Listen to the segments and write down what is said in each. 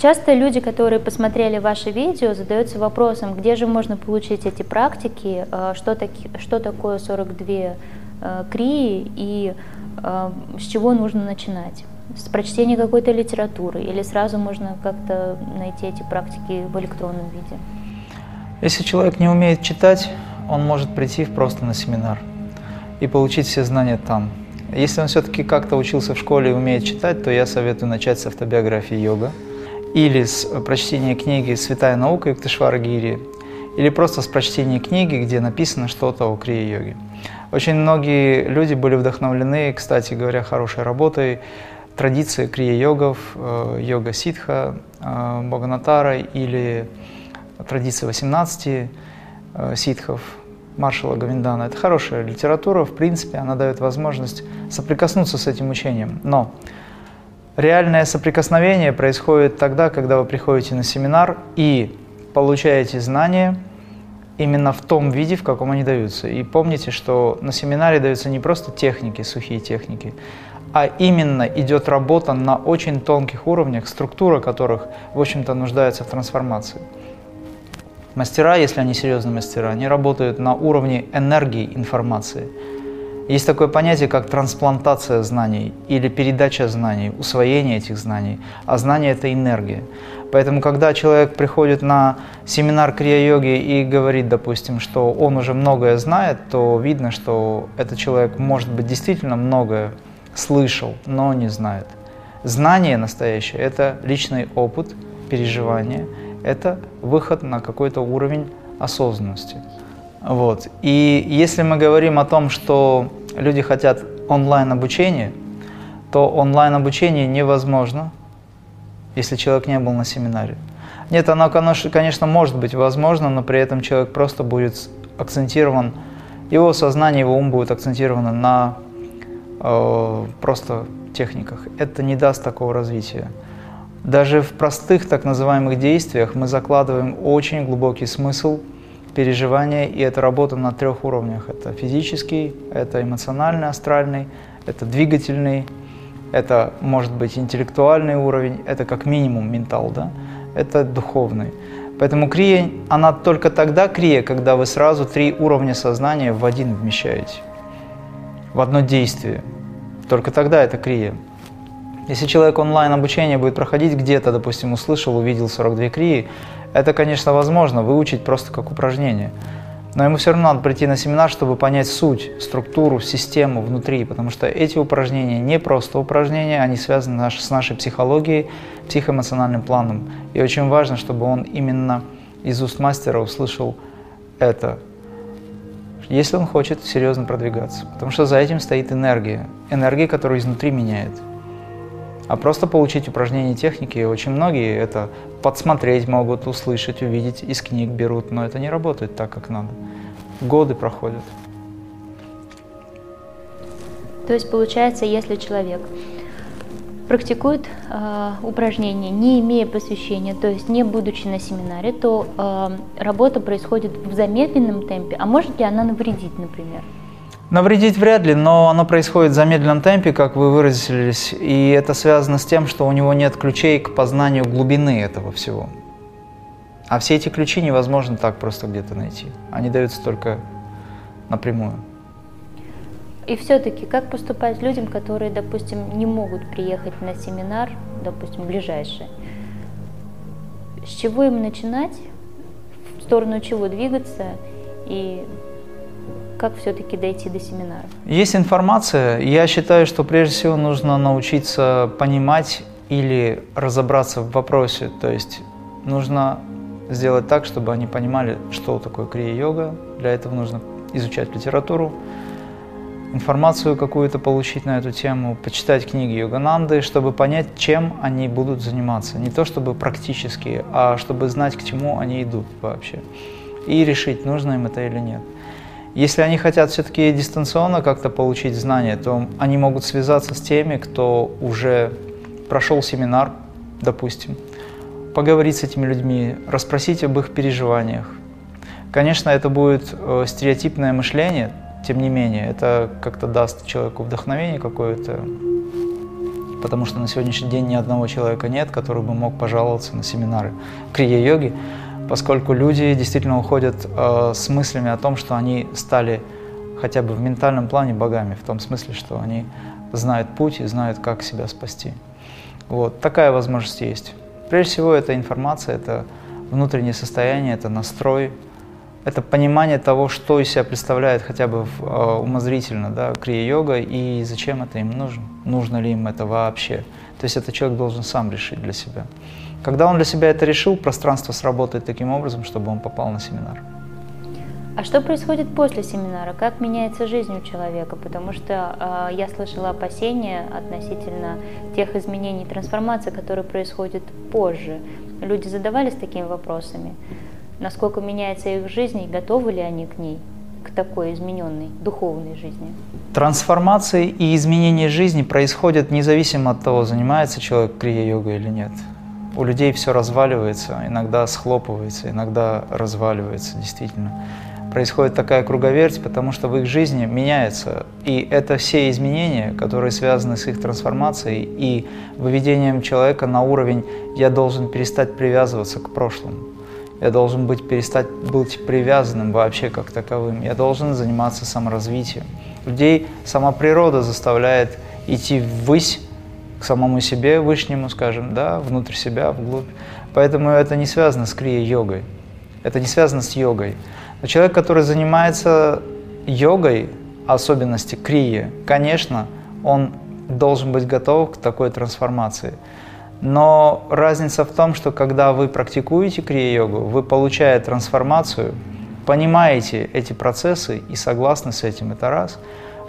Часто люди, которые посмотрели ваше видео, задаются вопросом, где же можно получить эти практики, что такое 42 крии и с чего нужно начинать. С прочтения какой-то литературы или сразу можно как-то найти эти практики в электронном виде? Если человек не умеет читать, он может прийти просто на семинар и получить все знания там. Если он все-таки как-то учился в школе и умеет читать, то я советую начать с автобиографии йога или с прочтения книги «Святая наука» Юктешвара-гири, или просто с прочтения книги, где написано что-то о крия-йоге. Очень многие люди были вдохновлены, кстати говоря, хорошей работой, традиции крия-йогов, йога-ситха, Боганатара или традиции 18 ситхов Маршала Говиндана. Это хорошая литература, в принципе, она дает возможность соприкоснуться с этим учением. Но реальное соприкосновение происходит тогда, когда вы приходите на семинар и получаете знания именно в том виде, в каком они даются. И помните, что на семинаре даются не просто техники, сухие техники, а именно идет работа на очень тонких уровнях, структура которых, в общем-то, нуждается в трансформации. Мастера, если они серьезные мастера, они работают на уровне энергии информации. Есть такое понятие, как трансплантация знаний или передача знаний, усвоение этих знаний, а знание – это энергия. Поэтому, когда человек приходит на семинар крия-йоги и говорит, допустим, что он уже многое знает, то видно, что этот человек, может быть, действительно многое слышал, но не знает. Знание настоящее – это личный опыт, переживание, это выход на какой-то уровень осознанности. Вот. И если мы говорим о том, что люди хотят онлайн-обучения, то онлайн-обучение невозможно, если человек не был на семинаре. Нет, оно, конечно, может быть возможно, но при этом человек просто будет акцентирован, его сознание, его ум будет акцентировано на просто техниках. Это не даст такого развития. Даже в простых так называемых действиях мы закладываем очень глубокий смысл, переживания, и это работа на трех уровнях. Это физический, это эмоциональный, астральный, это двигательный, это, может быть, интеллектуальный уровень, это как минимум ментал, да? Это духовный. Поэтому крия, она только тогда крия, когда вы сразу три уровня сознания в один вмещаете, в одно действие. Только тогда это крия. Если человек онлайн-обучение будет проходить где-то, допустим, услышал, увидел 42 крии, это, конечно, возможно выучить просто как упражнение. Но ему все равно надо прийти на семинар, чтобы понять суть, структуру, систему внутри, потому что эти упражнения не просто упражнения, они связаны с нашей психологией, психоэмоциональным планом. И очень важно, чтобы он именно из уст мастера услышал это, если он хочет серьезно продвигаться. Потому что за этим стоит энергия, которую изнутри меняет. А просто получить упражнения техники, очень многие это подсмотреть могут, услышать, увидеть, из книг берут, но это не работает так, как надо. Годы проходят. То есть получается, если человек практикует упражнения, не имея посвящения, то есть не будучи на семинаре, то работа происходит в замедленном темпе, а может ли она навредить, например? Навредить вряд ли, но оно происходит в замедленном темпе, как вы выразились, и это связано с тем, что у него нет ключей к познанию глубины этого всего. А все эти ключи невозможно так просто где-то найти, они даются только напрямую. И все-таки, как поступать людям, которые, допустим, не могут приехать на семинар, допустим, ближайший? С чего им начинать, в сторону чего двигаться и... как все-таки дойти до семинара? Есть информация. Я считаю, что прежде всего нужно научиться понимать или разобраться в вопросе. То есть нужно сделать так, чтобы они понимали, что такое крия-йога. Для этого нужно изучать литературу, информацию какую-то получить на эту тему, почитать книги Йогананды, чтобы понять, чем они будут заниматься. Не то чтобы практически, а чтобы знать, к чему они идут вообще. И решить, нужно им это или нет. Если они хотят все-таки дистанционно как-то получить знания, то они могут связаться с теми, кто уже прошел семинар, допустим, поговорить с этими людьми, расспросить об их переживаниях. Конечно, это будет стереотипное мышление, тем не менее, это как-то даст человеку вдохновение какое-то, потому что на сегодняшний день ни одного человека нет, который бы мог пожаловаться на семинары крия-йоги, поскольку люди действительно уходят с мыслями о том, что они стали хотя бы в ментальном плане богами, в том смысле, что они знают путь и знают, как себя спасти. Вот, такая возможность есть. Прежде всего, это информация, это внутреннее состояние, это настрой, это понимание того, что из себя представляет хотя бы умозрительно, да, крия-йога, и зачем это им нужно, нужно ли им это вообще. То есть это человек должен сам решить для себя. Когда он для себя это решил, пространство сработает таким образом, чтобы он попал на семинар. А что происходит после семинара? Как меняется жизнь у человека? Потому что я слышала опасения относительно тех изменений, трансформаций, которые происходят позже. Люди задавались такими вопросами. Насколько меняется их жизнь, и готовы ли они к ней, к такой измененной духовной жизни? Трансформации и изменения жизни происходят независимо от того, занимается человек крия-йогой или нет. У людей все разваливается, иногда схлопывается, иногда разваливается, действительно. Происходит такая круговерть, потому что в их жизни меняется. И это все изменения, которые связаны с их трансформацией и выведением человека на уровень «я должен перестать привязываться к прошлому», «я должен перестать быть привязанным вообще как таковым», «я должен заниматься саморазвитием». Людей сама природа заставляет идти ввысь, к самому себе, вышнему, скажем, да, внутрь себя, вглубь. Поэтому это не связано с крия-йогой, это не связано с йогой. Но человек, который занимается йогой, особенности крии, конечно, он должен быть готов к такой трансформации. Но разница в том, что когда вы практикуете крия-йогу, вы, получая трансформацию, понимаете эти процессы и согласны с этим, это раз.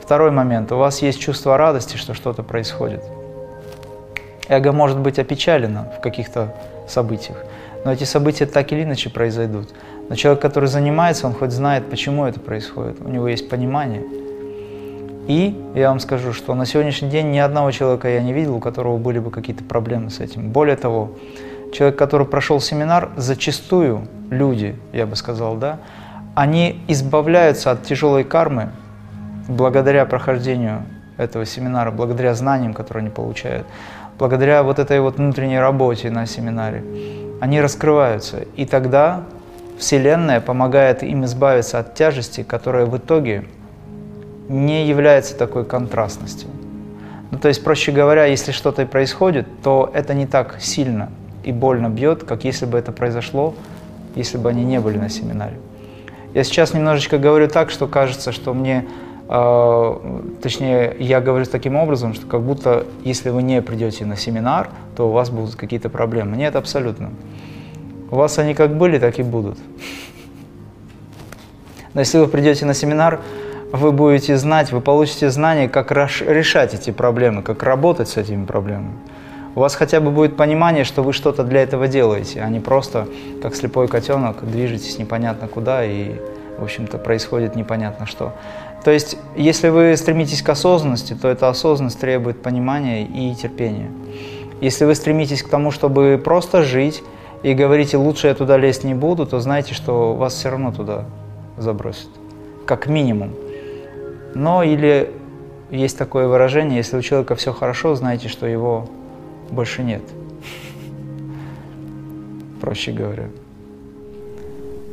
Второй момент, у вас есть чувство радости, что что-то происходит. Эго может быть опечалено в каких-то событиях, но эти события так или иначе произойдут. Но человек, который занимается, он хоть знает, почему это происходит, у него есть понимание. И я вам скажу, что на сегодняшний день ни одного человека я не видел, у которого были бы какие-то проблемы с этим. Более того, человек, который прошел семинар, зачастую люди, я бы сказал, да, они избавляются от тяжелой кармы благодаря прохождению этого семинара, благодаря знаниям, которые они получают. Благодаря вот этой вот внутренней работе на семинаре, они раскрываются. И тогда Вселенная помогает им избавиться от тяжести, которая в итоге не является такой контрастностью. Ну, то есть, проще говоря, если что-то и происходит, то это не так сильно и больно бьет, как если бы это произошло, если бы они не были на семинаре. Я сейчас немножечко говорю так, что кажется, что мне... Точнее, я говорю таким образом, что как будто если вы не придете на семинар, то у вас будут какие-то проблемы. Нет, абсолютно. У вас они как были, так и будут. Но если вы придете на семинар, вы будете знать, вы получите знания, как решать эти проблемы, как работать с этими проблемами. У вас хотя бы будет понимание, что вы что-то для этого делаете, а не просто, как слепой котенок, движетесь непонятно куда и, в общем-то, происходит непонятно что. То есть, если вы стремитесь к осознанности, то эта осознанность требует понимания и терпения. Если вы стремитесь к тому, чтобы просто жить, и говорите, лучше я туда лезть не буду, то знайте, что вас все равно туда забросят, как минимум. Но или есть такое выражение, если у человека все хорошо, знайте, что его больше нет, проще говоря.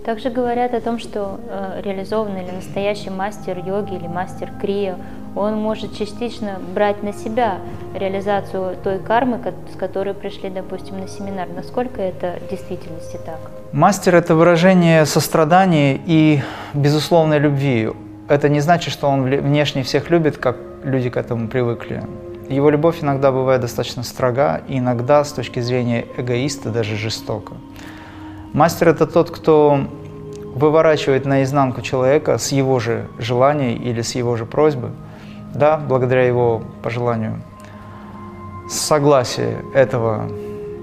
Также говорят о том, что реализованный или настоящий мастер йоги или мастер крия, он может частично брать на себя реализацию той кармы, с которой пришли, допустим, на семинар. Насколько это в действительности так? Мастер – это выражение сострадания и безусловной любви. Это не значит, что он внешне всех любит, как люди к этому привыкли. Его любовь иногда бывает достаточно строга, и иногда с точки зрения эгоиста даже жестоко. Мастер – это тот, кто выворачивает наизнанку человека с его же желаний или с его же просьбы, да, благодаря его пожеланию, с согласия этого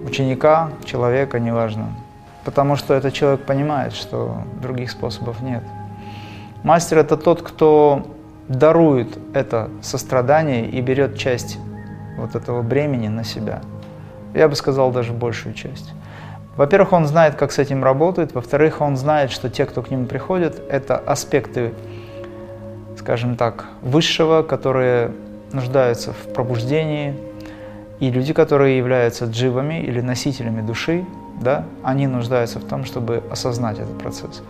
ученика, человека, неважно. Потому что этот человек понимает, что других способов нет. Мастер – это тот, кто дарует это сострадание и берет часть вот этого бремени на себя. Я бы сказал, даже большую часть. Во-первых, он знает, как с этим работает. Во-вторых, он знает, что те, кто к нему приходят, это аспекты, скажем так, высшего, которые нуждаются в пробуждении. И люди, которые являются дживами или носителями души, да, они нуждаются в том, чтобы осознать этот процесс.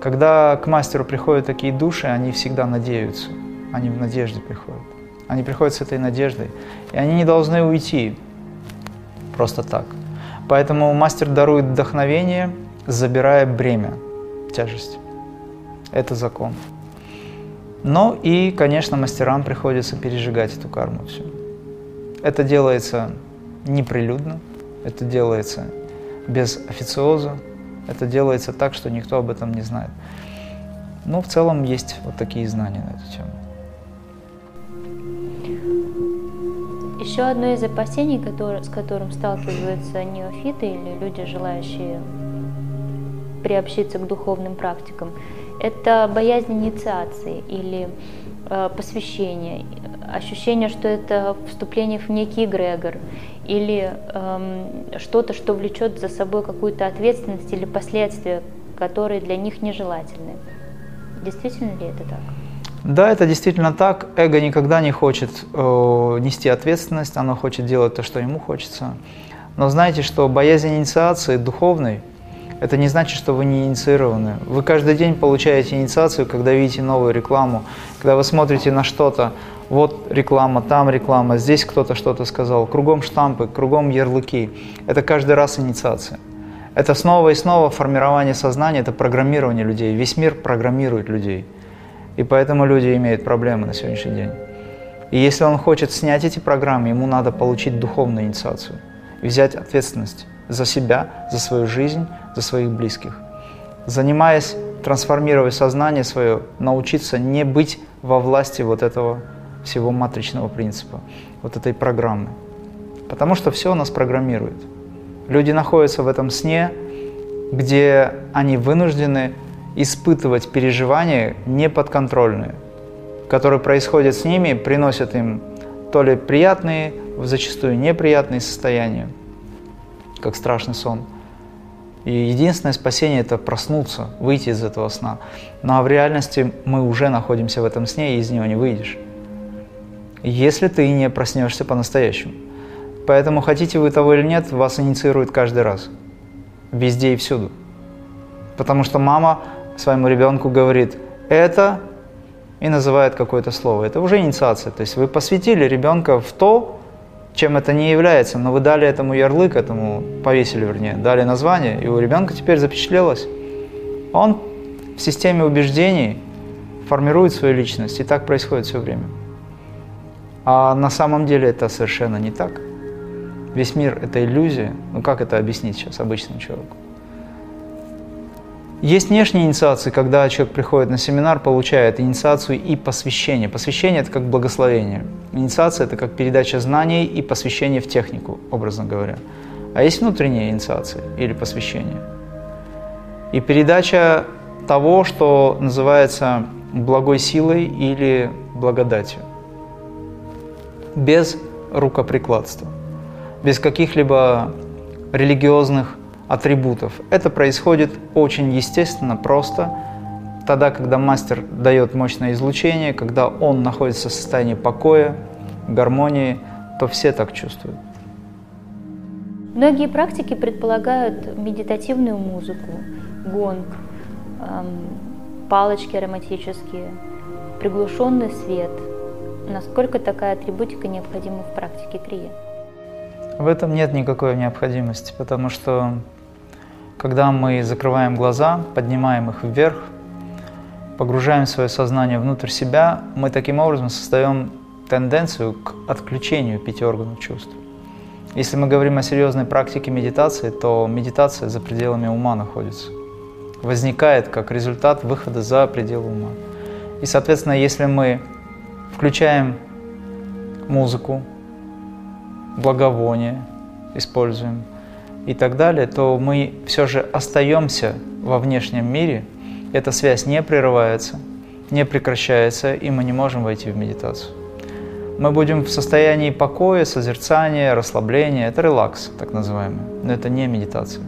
Когда к мастеру приходят такие души, они всегда надеются, они в надежде приходят. Они приходят с этой надеждой, и они не должны уйти просто так. Поэтому мастер дарует вдохновение, забирая бремя, тяжесть. Это закон. Ну и, конечно, мастерам приходится пережигать эту карму всю. Это делается неприлюдно, это делается без официоза, это делается так, что никто об этом не знает. Но в целом есть вот такие знания на эту тему. Еще одно из опасений, с которым сталкиваются неофиты или люди, желающие приобщиться к духовным практикам, это боязнь инициации или посвящения, ощущение, что это вступление в некий эгрегор или что-то, что влечет за собой какую-то ответственность или последствия, которые для них нежелательны. Действительно ли это так? Да, это действительно так. Эго никогда не хочет нести ответственность, оно хочет делать то, что ему хочется. Но знаете, что боязнь инициации духовной, это не значит, что вы не инициированы. Вы каждый день получаете инициацию, когда видите новую рекламу, когда вы смотрите на что-то, вот реклама, там реклама, здесь кто-то что-то сказал, кругом штампы, кругом ярлыки. Это каждый раз инициация. Это снова и снова формирование сознания, это программирование людей. Весь мир программирует людей. И поэтому люди имеют проблемы на сегодняшний день. И если он хочет снять эти программы, ему надо получить духовную инициацию и взять ответственность за себя, за свою жизнь, за своих близких. Занимаясь, трансформируя сознание свое, научиться не быть во власти вот этого всего матричного принципа, вот этой программы. Потому что все нас программирует. Люди находятся в этом сне, где они вынуждены испытывать переживания неподконтрольные, которые происходят с ними, приносят им то ли приятные, зачастую неприятные состояния, как страшный сон. И единственное спасение – это проснуться, выйти из этого сна. Но в реальности мы уже находимся в этом сне, и из него не выйдешь, если ты не проснешься по-настоящему. Поэтому, хотите вы того или нет, вас инициируют каждый раз, везде и всюду. Потому что мама своему ребенку говорит «это» и называет какое-то слово. Это уже инициация. То есть вы посвятили ребенка в то, чем это не является, но вы дали этому ярлык, этому повесили, вернее, дали название, и у ребенка теперь запечатлелось. Он в системе убеждений формирует свою личность, и так происходит все время. А на самом деле это совершенно не так. Весь мир – это иллюзия. Ну как это объяснить сейчас обычному человеку? Есть внешние инициации, когда человек приходит на семинар, получает инициацию и посвящение. Посвящение – это как благословение. Инициация – это как передача знаний и посвящение в технику, образно говоря. А есть внутренние инициации или посвящение. И передача того, что называется благой силой или благодатью. Без рукоприкладства, без каких-либо религиозных атрибутов. Это происходит очень естественно, просто, тогда, когда мастер дает мощное излучение, когда он находится в состоянии покоя, гармонии, то все так чувствуют. Многие практики предполагают медитативную музыку, гонг, палочки ароматические, приглушенный свет. Насколько такая атрибутика необходима в практике крия? В этом нет никакой необходимости, потому что когда мы закрываем глаза, поднимаем их вверх, погружаем свое сознание внутрь себя, мы таким образом создаем тенденцию к отключению 5 органов чувств. Если мы говорим о серьезной практике медитации, то медитация за пределами ума находится. Возникает как результат выхода за пределы ума. И, соответственно, если мы включаем музыку, благовоние используем и так далее, то мы все же остаемся во внешнем мире, эта связь не прерывается, не прекращается, и мы не можем войти в медитацию. Мы будем в состоянии покоя, созерцания, расслабления, это релакс, так называемый, но это не медитация.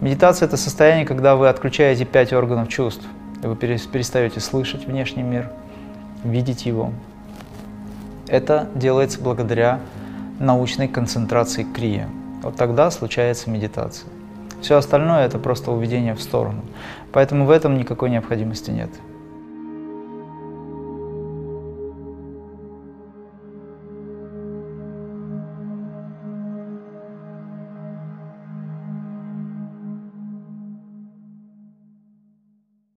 Медитация – это состояние, когда вы отключаете 5 органов чувств, и вы перестаете слышать внешний мир, видеть его. Это делается благодаря научной концентрации крия. Вот тогда случается медитация. Все остальное — это просто уведение в сторону. Поэтому в этом никакой необходимости нет.